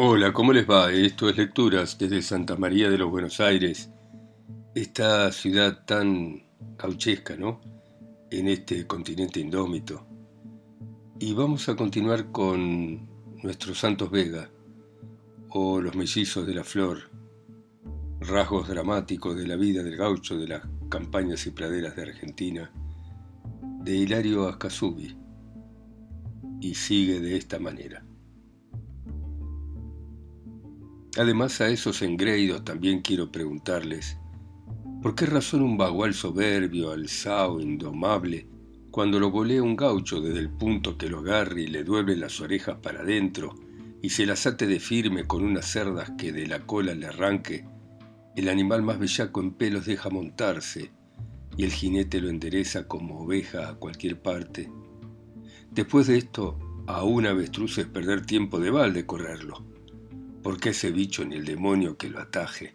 Hola, ¿cómo les va? Esto es Lecturas desde Santa María de los Buenos Aires, esta ciudad tan gauchesca, ¿no?, en este continente indómito. Y vamos a continuar con Nuestros Santos Vega, o Los Mellizos de la Flor, rasgos dramáticos de la vida del gaucho de las campañas y praderas de Argentina, de Hilario Ascasubi, y sigue de esta manera. Además, a esos engreídos también quiero preguntarles, ¿por qué razón un bagual soberbio, alzao, indomable, cuando lo golea un gaucho desde el punto que lo agarre y le duele las orejas para adentro y se las ate de firme con unas cerdas que de la cola le arranque, el animal más bellaco en pelos deja montarse y el jinete lo endereza como oveja a cualquier parte? Después de esto, a un avestruz es perder tiempo de balde correrlo, porque ese bicho ni el demonio que lo ataje,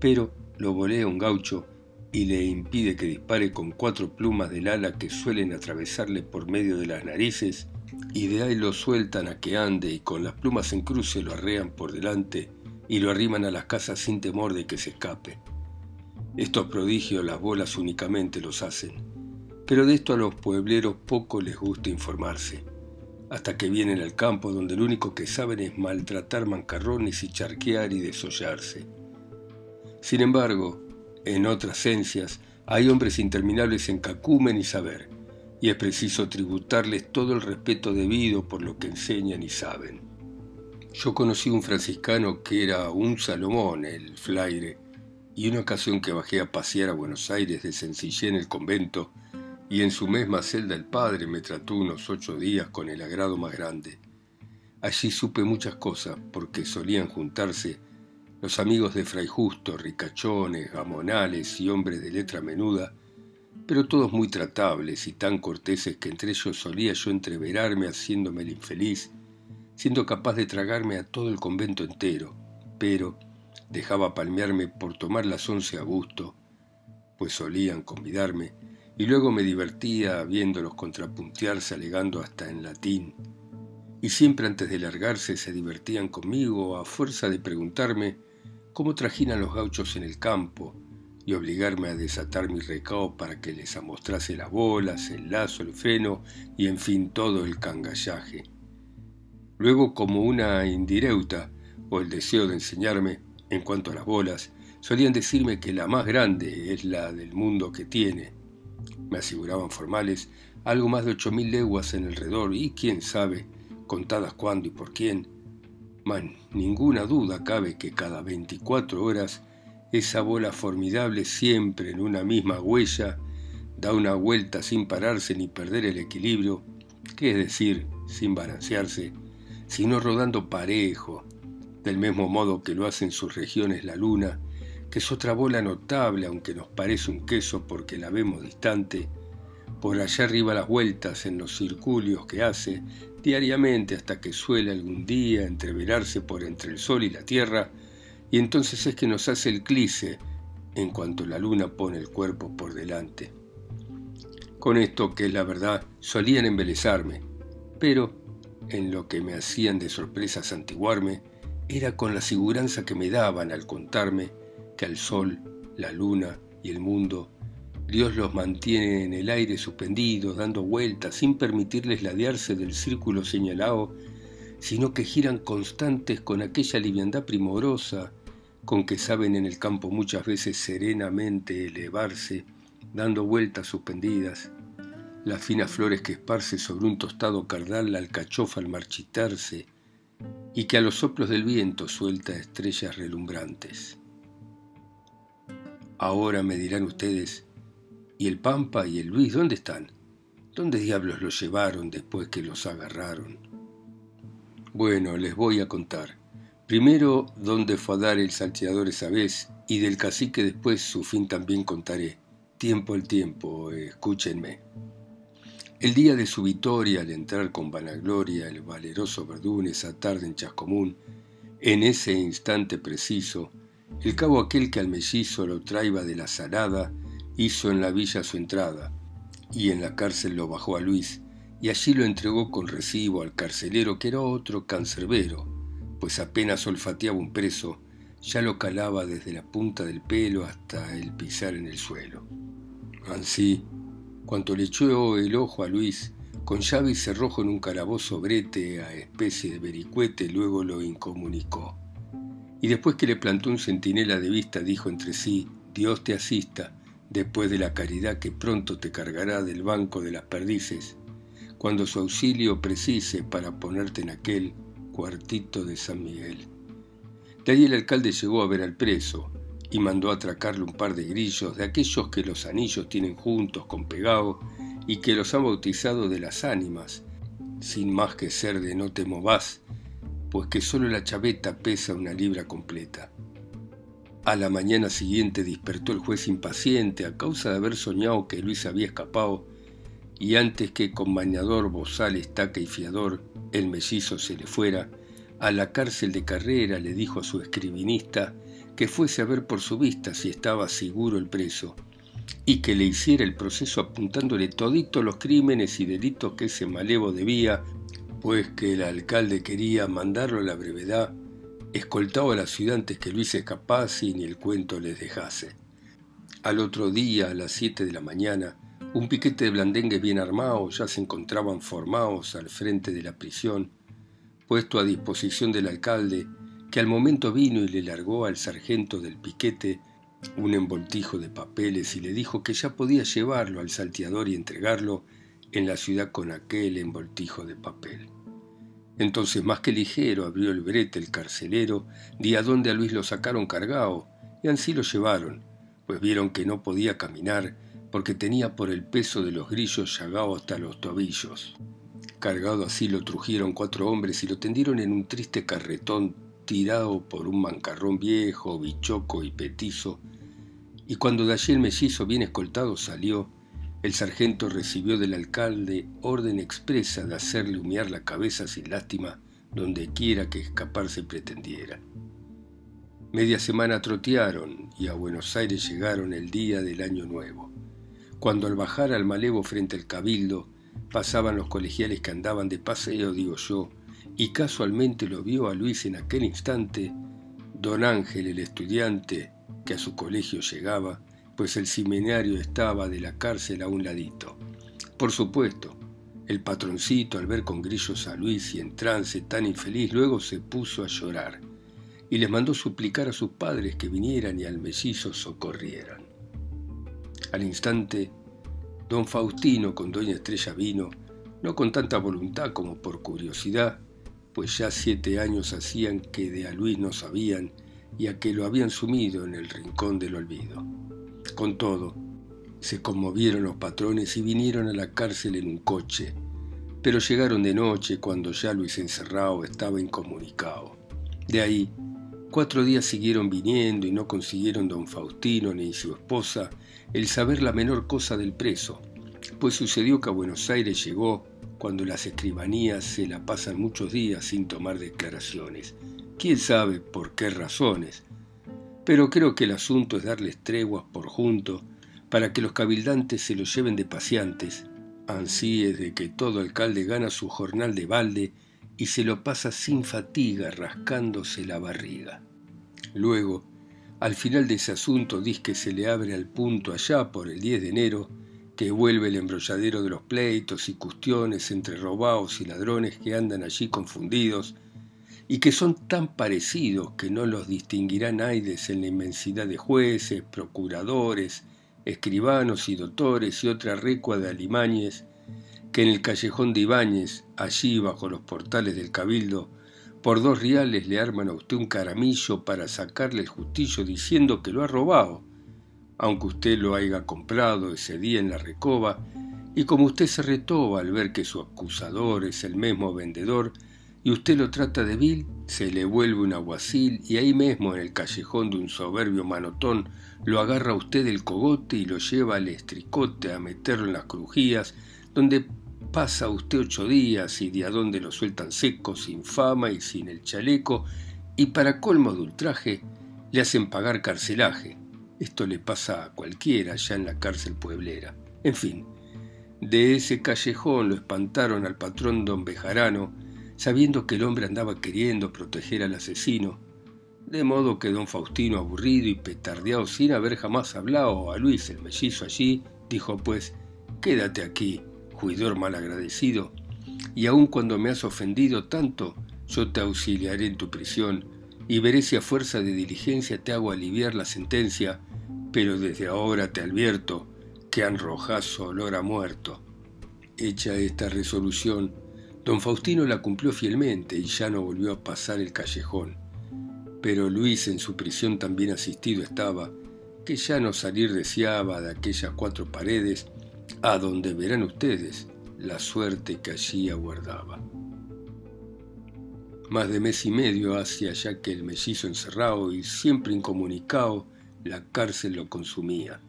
pero lo volea un gaucho y le impide que dispare con 4 plumas del ala que suelen atravesarle por medio de las narices, y de ahí lo sueltan a que ande y con las plumas en cruce lo arrean por delante y lo arriman a las casas sin temor de que se escape. Estos prodigios las bolas únicamente los hacen, pero de esto a los puebleros poco les gusta informarse, hasta que vienen al campo donde lo único que saben es maltratar mancarrones y charquear y desollarse. Sin embargo, en otras ciencias hay hombres interminables en cacumen y saber, y es preciso tributarles todo el respeto debido por lo que enseñan y saben. Yo conocí un franciscano que era un Salomón, el flaire, y una ocasión que bajé a pasear a Buenos Aires de Sencillé en el convento, y en su misma celda el padre me trató unos 8 días con el agrado más grande. Allí supe muchas cosas, porque solían juntarse los amigos de Fray Justo, ricachones, gamonales y hombres de letra menuda, pero todos muy tratables y tan corteses que entre ellos solía yo entreverarme haciéndome el infeliz, siendo capaz de tragarme a todo el convento entero, pero dejaba palmearme por tomar las 11 a gusto, pues solían convidarme, y luego me divertía viéndolos contrapuntearse alegando hasta en latín. Y siempre antes de largarse se divertían conmigo a fuerza de preguntarme cómo trajinan los gauchos en el campo y obligarme a desatar mi recao para que les amostrase las bolas, el lazo, el freno y en fin todo el cangallaje. Luego, como una indirecta o el deseo de enseñarme en cuanto a las bolas, solían decirme que la más grande es la del mundo que tiene. Me aseguraban formales algo más de 8.000 leguas en alrededor y quién sabe contadas cuándo y por quién, mas ninguna duda cabe que cada 24 horas esa bola formidable, siempre en una misma huella, da una vuelta sin pararse ni perder el equilibrio, que es decir, sin balancearse, sino rodando parejo, del mismo modo que lo hace en sus regiones la luna, que es otra bola notable, aunque nos parece un queso porque la vemos distante, por allá arriba las vueltas en los circulios que hace diariamente hasta que suele algún día entreverarse por entre el sol y la tierra, y entonces es que nos hace el clice en cuanto la luna pone el cuerpo por delante. Con esto, que es la verdad, solían embelezarme, pero en lo que me hacían de sorpresa santiguarme era con la seguranza que me daban al contarme que al sol, la luna y el mundo, Dios los mantiene en el aire suspendidos, dando vueltas, sin permitirles ladearse del círculo señalado, sino que giran constantes con aquella liviandad primorosa con que saben en el campo muchas veces serenamente elevarse, dando vueltas suspendidas. Las finas flores que esparce sobre un tostado cardal la alcachofa al marchitarse, y que a los soplos del viento suelta estrellas relumbrantes. Ahora me dirán ustedes, ¿y el Pampa y el Luis dónde están? ¿Dónde diablos los llevaron después que los agarraron? Bueno, les voy a contar. Primero, dónde fue a dar el salteador esa vez, y del cacique después su fin también contaré. Tiempo al tiempo, escúchenme. El día de su victoria, al entrar con vanagloria el valeroso Verdún esa tarde en Chascomún, en ese instante preciso, el cabo aquel que al mellizo lo traiba de la zarada hizo en la villa su entrada, y en la cárcel lo bajó a Luis, y allí lo entregó con recibo al carcelero, que era otro cancerbero, pues apenas olfateaba un preso, ya lo calaba desde la punta del pelo hasta el pisar en el suelo. Ansí, cuanto le echó el ojo a Luis, con llave y cerrojo en un calabozo brete a especie de vericuete, luego lo incomunicó. Y después que le plantó un centinela de vista, dijo entre sí: Dios te asista, después de la caridad que pronto te cargará del banco de las perdices, cuando su auxilio precise para ponerte en aquel cuartito de San Miguel. De ahí el alcalde llegó a ver al preso y mandó atracarle un par de grillos, de aquellos que los anillos tienen juntos con pegados y que los han bautizado de las ánimas, sin más que ser de no te movás, pues que solo la chaveta pesa una libra completa. A la mañana siguiente despertó el juez impaciente a causa de haber soñado que Luis había escapado, y antes que con bañador, bozal, estaca y fiador el mellizo se le fuera, a la cárcel de Carrera le dijo a su escribinista que fuese a ver por su vista si estaba seguro el preso, y que le hiciera el proceso apuntándole toditos los crímenes y delitos que ese malevo debía, pues que el alcalde quería mandarlo a la brevedad, escoltado a la ciudad antes que Luis escapase y ni el cuento les dejase. Al otro día, a las 7 de la mañana, un piquete de blandengues bien armados ya se encontraban formados al frente de la prisión, puesto a disposición del alcalde, que al momento vino y le largó al sargento del piquete un envoltijo de papeles y le dijo que ya podía llevarlo al salteador y entregarlo en la ciudad con aquel envoltijo de papel. Entonces, más que ligero, abrió el brete el carcelero, de adonde a Luis lo sacaron cargado, y ansí lo llevaron, pues vieron que no podía caminar, porque tenía por el peso de los grillos llagado hasta los tobillos. Cargado así lo trujeron 4 hombres y lo tendieron en un triste carretón tirado por un mancarrón viejo, bichoco y petizo, y cuando de allí el mellizo bien escoltado salió, el sargento recibió del alcalde orden expresa de hacerle humear la cabeza sin lástima dondequiera que escaparse pretendiera. Media semana trotearon y a Buenos Aires llegaron el día del Año Nuevo, cuando al bajar al malevo frente al cabildo pasaban los colegiales que andaban de paseo, digo yo, y casualmente lo vio a Luis en aquel instante don Ángel, el estudiante que a su colegio llegaba, pues el seminario estaba de la cárcel a un ladito. Por supuesto, el patroncito, al ver con grillos a Luis y en trance tan infeliz, luego se puso a llorar y les mandó suplicar a sus padres que vinieran y al mellizo socorrieran. Al instante, don Faustino con doña Estrella vino, no con tanta voluntad como por curiosidad, pues ya 7 años hacían que de a Luis no sabían y a que lo habían sumido en el rincón del olvido. Con todo, se conmovieron los patrones y vinieron a la cárcel en un coche, pero llegaron de noche cuando ya Luis encerrado estaba incomunicado. De ahí, 4 días siguieron viniendo y no consiguieron don Faustino ni su esposa el saber la menor cosa del preso, pues sucedió que a Buenos Aires llegó cuando las escribanías se la pasan muchos días sin tomar declaraciones. ¿Quién sabe por qué razones? Pero creo que el asunto es darles treguas por junto para que los cabildantes se los lleven de paseantes. Ansí es de que todo alcalde gana su jornal de balde y se lo pasa sin fatiga rascándose la barriga. Luego, al final de ese asunto, diz que se le abre al punto allá por el 10 de enero, que vuelve el embrolladero de los pleitos y cuestiones entre robados y ladrones que andan allí confundidos, y que son tan parecidos que no los distinguirán aires en la inmensidad de jueces, procuradores, escribanos y doctores y otra recua de alimañes, que en el callejón de Ibáñez, allí bajo los portales del Cabildo, por 2 reales le arman a usted un caramillo para sacarle el justillo diciendo que lo ha robado, aunque usted lo haya comprado ese día en la recoba, y como usted se retoba al ver que su acusador es el mismo vendedor, y usted lo trata de vil, se le vuelve un aguacil y ahí mismo en el callejón de un soberbio manotón lo agarra a usted del cogote y lo lleva al estricote a meterlo en las crujías, donde pasa usted 8 días y de adonde lo sueltan seco, sin fama y sin el chaleco, y para colmo de ultraje le hacen pagar carcelaje. Esto le pasa a cualquiera ya en la cárcel pueblera. En fin, de ese callejón lo espantaron al patrón don Bejarano, sabiendo que el hombre andaba queriendo proteger al asesino, de modo que don Faustino, aburrido y petardeado sin haber jamás hablado a Luis el mellizo allí, dijo pues: «Quédate aquí, juidor malagradecido, y aun cuando me has ofendido tanto, yo te auxiliaré en tu prisión, y veré si a fuerza de diligencia te hago aliviar la sentencia, pero desde ahora te advierto que anrojazo olor a muerto». Hecha esta resolución, don Faustino la cumplió fielmente y ya no volvió a pasar el callejón. Pero Luis en su prisión también asistido estaba, que ya no salir deseaba de aquellas cuatro paredes, a donde verán ustedes la suerte que allí aguardaba. Más de mes y medio hacía ya que el mellizo encerrado y siempre incomunicado, la cárcel lo consumía,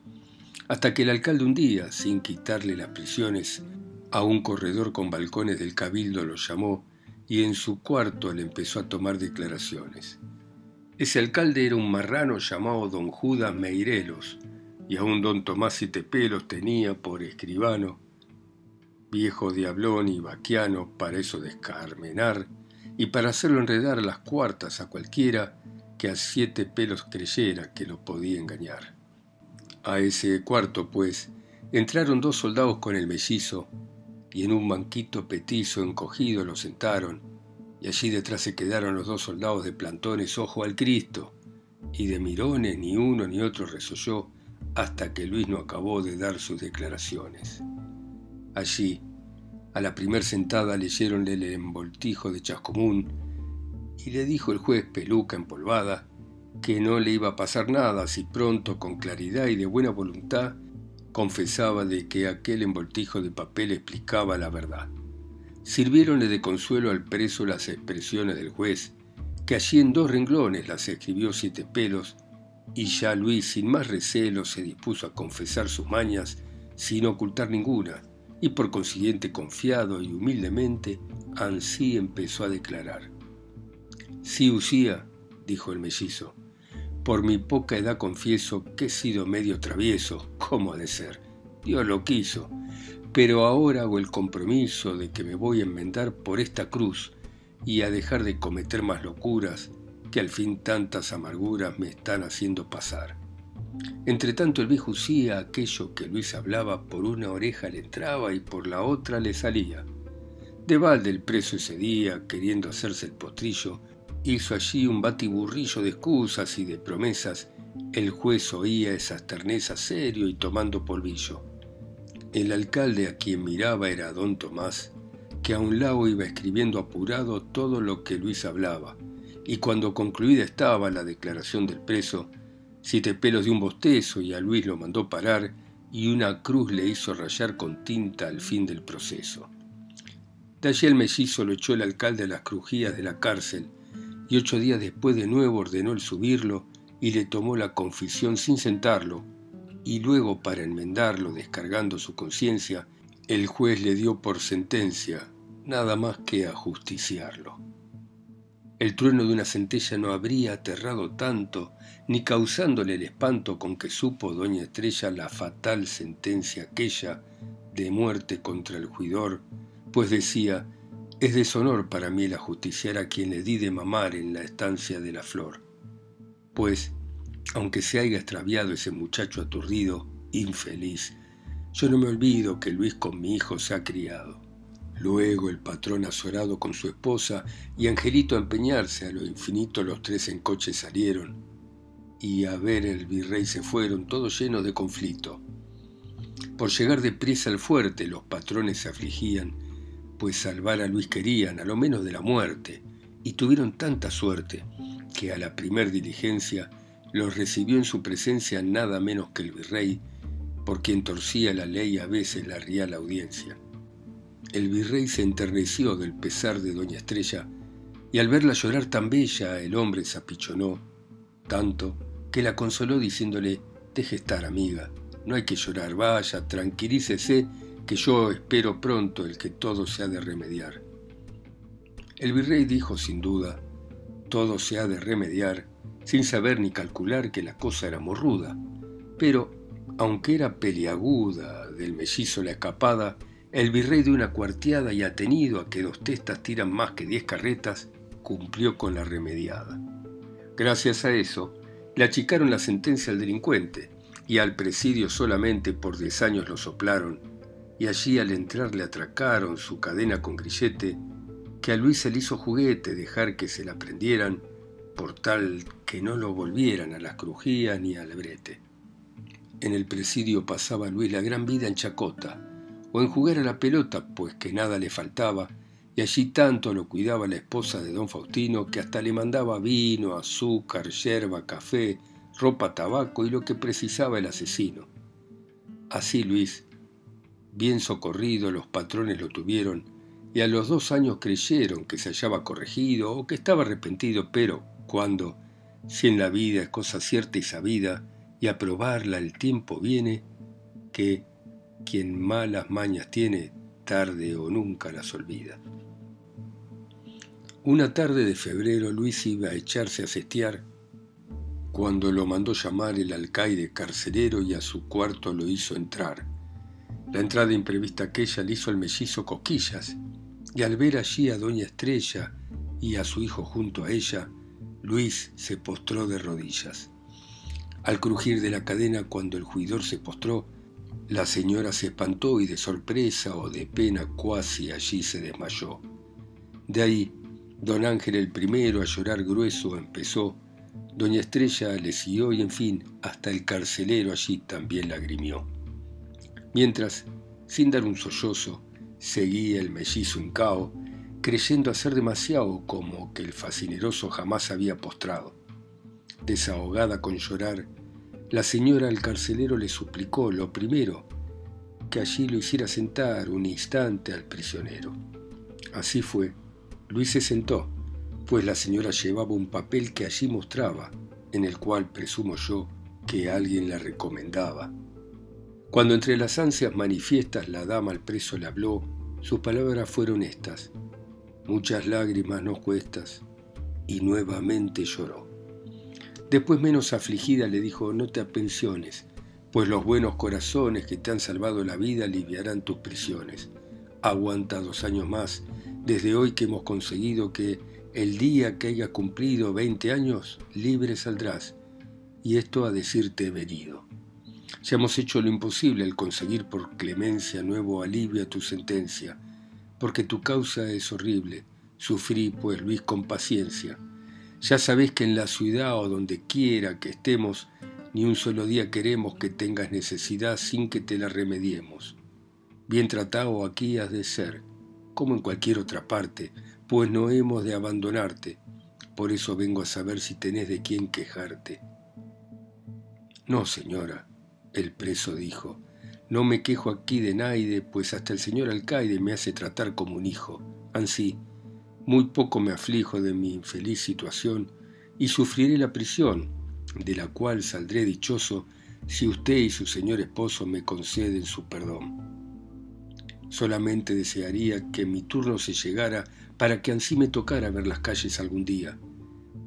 hasta que el alcalde un día, sin quitarle las prisiones, a un corredor con balcones del cabildo lo llamó y en su cuarto le empezó a tomar declaraciones. Ese alcalde era un marrano llamado Don Judas Meirelos, y a un Don Tomás Siete Pelos tenía por escribano, viejo diablón y vaquiano para eso descarmenar, y para hacerlo enredar las cuartas a cualquiera que a Siete Pelos creyera que lo podía engañar. A ese cuarto, pues, entraron dos soldados con el mellizo, y en un banquito petizo encogido lo sentaron, y allí detrás se quedaron los dos soldados de plantones ojo al Cristo, y de mirones ni uno ni otro resolló, hasta que Luis no acabó de dar sus declaraciones. Allí, a la primer sentada leyéronle el envoltijo de Chascomún, y le dijo el juez peluca empolvada que no le iba a pasar nada si pronto, con claridad y de buena voluntad, confesaba de que aquel envoltijo de papel explicaba la verdad. Sirviéronle de consuelo al preso las expresiones del juez, que allí en dos renglones las escribió Siete Pelos, y ya Luis sin más recelo se dispuso a confesar sus mañas sin ocultar ninguna, y por consiguiente confiado y humildemente ansí empezó a declarar. «Sí, usía», dijo el mellizo, «por mi poca edad confieso que he sido medio travieso, como ha de ser, Dios lo quiso, pero ahora hago el compromiso de que me voy a enmendar por esta cruz y a dejar de cometer más locuras, que al fin tantas amarguras me están haciendo pasar». Entretanto el viejo usía aquello que Luis hablaba, por una oreja le entraba y por la otra le salía. De balde el preso ese día, queriendo hacerse el potrillo, hizo allí un batiburrillo de excusas y de promesas. El juez oía esas ternezas serio y tomando polvillo. El alcalde, a quien miraba, era don Tomás, que a un lado iba escribiendo apurado todo lo que Luis hablaba, y cuando concluida estaba la declaración del preso, Siete Pelos dio un bostezo y a Luis lo mandó parar, y una cruz le hizo rayar con tinta al fin del proceso. De allí el mellizo lo echó el alcalde a las crujías de la cárcel, y 8 días después de nuevo ordenó el subirlo y le tomó la confesión sin sentarlo, y luego, para enmendarlo descargando su conciencia, el juez le dio por sentencia nada más que ajusticiarlo. El trueno de una centella no habría aterrado tanto, ni causándole el espanto con que supo doña Estrella la fatal sentencia aquella de muerte contra el juidor, pues decía: «Es deshonor para mí el ajusticiar a quien le di de mamar en la estancia de la Flor». Pues, aunque se haya extraviado ese muchacho aturdido, infeliz, yo no me olvido que Luis con mi hijo se ha criado. Luego el patrón azorado con su esposa y Angelito a empeñarse a lo infinito, los tres en coche salieron, y a ver el virrey se fueron, todos llenos de conflicto. Por llegar deprisa al fuerte los patrones se afligían, pues salvar a Luis querían, a lo menos de la muerte, y tuvieron tanta suerte que a la primer diligencia los recibió en su presencia nada menos que el virrey, por quien torcía la ley a veces la real audiencia. El virrey se enterneció del pesar de doña Estrella, y al verla llorar tan bella, el hombre se apichonó tanto que la consoló diciéndole: «Deje estar, amiga, no hay que llorar, vaya, tranquilícese, que yo espero pronto el que todo se ha de remediar». El virrey dijo sin duda: «Todo se ha de remediar», sin saber ni calcular que la cosa era morruda, pero, aunque era peliaguda del mellizo la escapada, El virrey de una cuarteada y atenido a que dos testas tiran más que 10 carretas, cumplió con la remediada. Gracias a eso, le achicaron la sentencia al delincuente y al presidio solamente por 10 años lo soplaron, y allí al entrar le atracaron su cadena con grillete, que a Luis se le hizo juguete dejar que se la prendieran por tal que no lo volvieran a las crujías ni al brete. En el presidio pasaba Luis la gran vida en chacota o en jugar a la pelota, pues que nada le faltaba, y allí tanto lo cuidaba la esposa de don Faustino que hasta le mandaba vino, azúcar, yerba, café, ropa, tabaco y lo que precisaba el asesino. Así Luis, bien socorrido, los patrones lo tuvieron, y a los 2 años creyeron que se hallaba corregido o que estaba arrepentido, pero cuando, si en la vida es cosa cierta y sabida, y a probarla el tiempo viene, que quien malas mañas tiene, tarde o nunca las olvida. Una tarde de febrero Luis iba a echarse a sestear, cuando lo mandó llamar el alcaide carcelero y a su cuarto lo hizo entrar. La entrada imprevista aquella le hizo al mellizo cosquillas, y al ver allí a doña Estrella y a su hijo junto a ella, Luis se postró de rodillas. Al crujir de la cadena, cuando el juidor se postró, la señora se espantó y de sorpresa o de pena cuasi allí se desmayó. De ahí, don Ángel el primero a llorar grueso empezó, doña Estrella le siguió y en fin, hasta el carcelero allí también lagrimió. Mientras, sin dar un sollozo, seguía el mellizo hincao, creyendo hacer demasiado como que el facineroso jamás había postrado. Desahogada con llorar, la señora al carcelero le suplicó, lo primero, que allí lo hiciera sentar un instante al prisionero. Así fue. Luis se sentó, pues la señora llevaba un papel que allí mostraba, en el cual presumo yo que alguien la recomendaba. Cuando entre las ansias manifiestas la dama al preso le habló, sus palabras fueron estas: muchas lágrimas nos cuestas, y nuevamente lloró. Después, menos afligida, le dijo: no te apensiones, pues los buenos corazones que te han salvado la vida aliviarán tus prisiones. Aguanta 2 años más, desde hoy que hemos conseguido que el día que haya cumplido 20 años, libre saldrás, y esto a decirte he venido. Ya hemos hecho lo imposible al conseguir por clemencia nuevo alivio a tu sentencia, porque tu causa es horrible. Sufrí, pues, Luis, con paciencia. Ya sabés que en la ciudad o donde quiera que estemos, ni un solo día queremos que tengas necesidad sin que te la remediemos. Bien tratado aquí has de ser, como en cualquier otra parte, pues no hemos de abandonarte. Por eso vengo a saber si tenés de quién quejarte. No, señora, el preso dijo, no me quejo aquí de nadie, pues hasta el señor alcaide me hace tratar como un hijo. Ansí, muy poco me aflijo de mi infeliz situación y sufriré la prisión, de la cual saldré dichoso si usted y su señor esposo me conceden su perdón. Solamente desearía que mi turno se llegara para que ansí me tocara ver las calles algún día,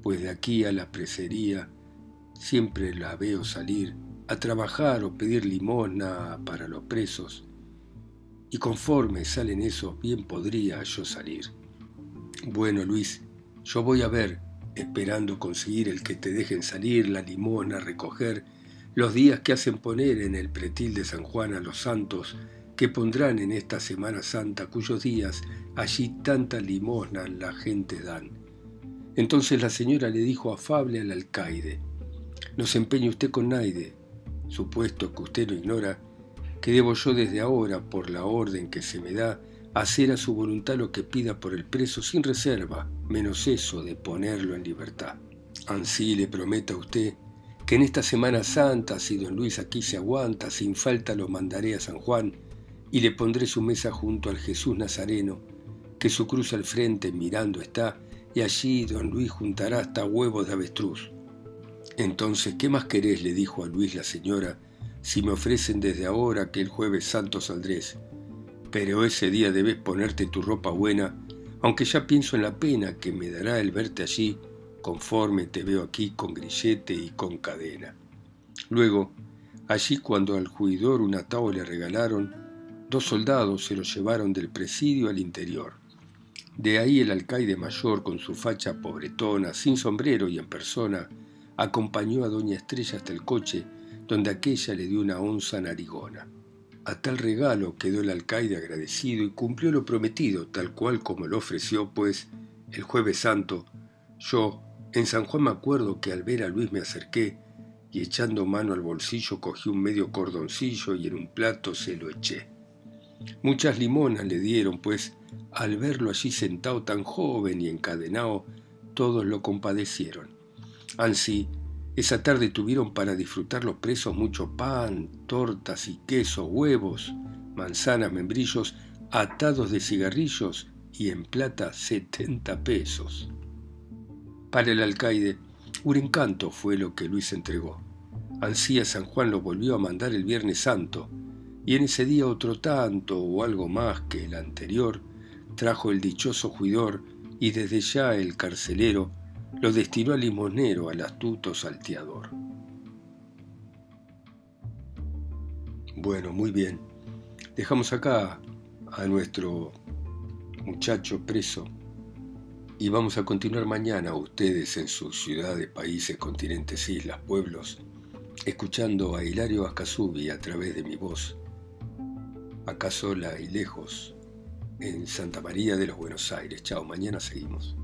pues de aquí a la presería siempre la veo salir a trabajar o pedir limosna para los presos, y conforme salen esos bien podría yo salir. Bueno, Luis, yo voy a ver, esperando conseguir el que te dejen salir, la limosna, recoger los días que hacen poner en el pretil de San Juan a los santos que pondrán en esta Semana Santa, cuyos días allí tanta limosna la gente dan. Entonces la señora le dijo afable al alcaide: no se empeñe usted con nadie, supuesto que usted lo ignora, que debo yo desde ahora, por la orden que se me da, hacer a su voluntad lo que pida por el preso sin reserva, menos eso de ponerlo en libertad. Ansí le prometo a usted que en esta Semana Santa, si don Luis aquí se aguanta, sin falta lo mandaré a San Juan y le pondré su mesa junto al Jesús Nazareno, que su cruz al frente mirando está, y allí don Luis juntará hasta huevos de avestruz. Entonces, ¿qué más querés?, le dijo a Luis la señora, si me ofrecen desde ahora que el jueves santo saldrés. Pero ese día debes ponerte tu ropa buena, aunque ya pienso en la pena que me dará el verte allí, conforme te veo aquí con grillete y con cadena. Luego, allí cuando al juidor un ataúd le regalaron, Dos soldados se lo llevaron del presidio al interior. De ahí el alcaide mayor, con su facha pobretona, sin sombrero y en persona, acompañó a Doña Estrella hasta el coche, donde aquella le dio una onza narigona. A tal regalo quedó el alcaide agradecido y cumplió lo prometido, tal cual como lo ofreció, pues el Jueves Santo, yo, en San Juan me acuerdo que al ver a Luis me acerqué y echando mano al bolsillo cogí un medio cordoncillo y en un plato se lo eché. Muchas limonas le dieron, pues al verlo allí sentado tan joven y encadenado, todos lo compadecieron. Ansí, esa tarde tuvieron para disfrutar los presos mucho pan, tortas y queso, huevos, manzanas, membrillos, atados de cigarrillos y en plata 70 pesos. Para el alcaide, un encanto fue lo que Luis entregó. Ansí a San Juan lo volvió a mandar el Viernes Santo, y en ese día otro tanto o algo más que el anterior trajo el dichoso juidor, y desde ya el carcelero lo destinó al limonero, al astuto salteador. Bueno, muy bien. Dejamos acá a nuestro muchacho preso y vamos a continuar mañana, ustedes en sus ciudades, países, continentes, islas, pueblos, escuchando a Hilario Ascasubi a través de mi voz, acá sola y lejos, en Santa María de los Buenos Aires. Chao, mañana seguimos.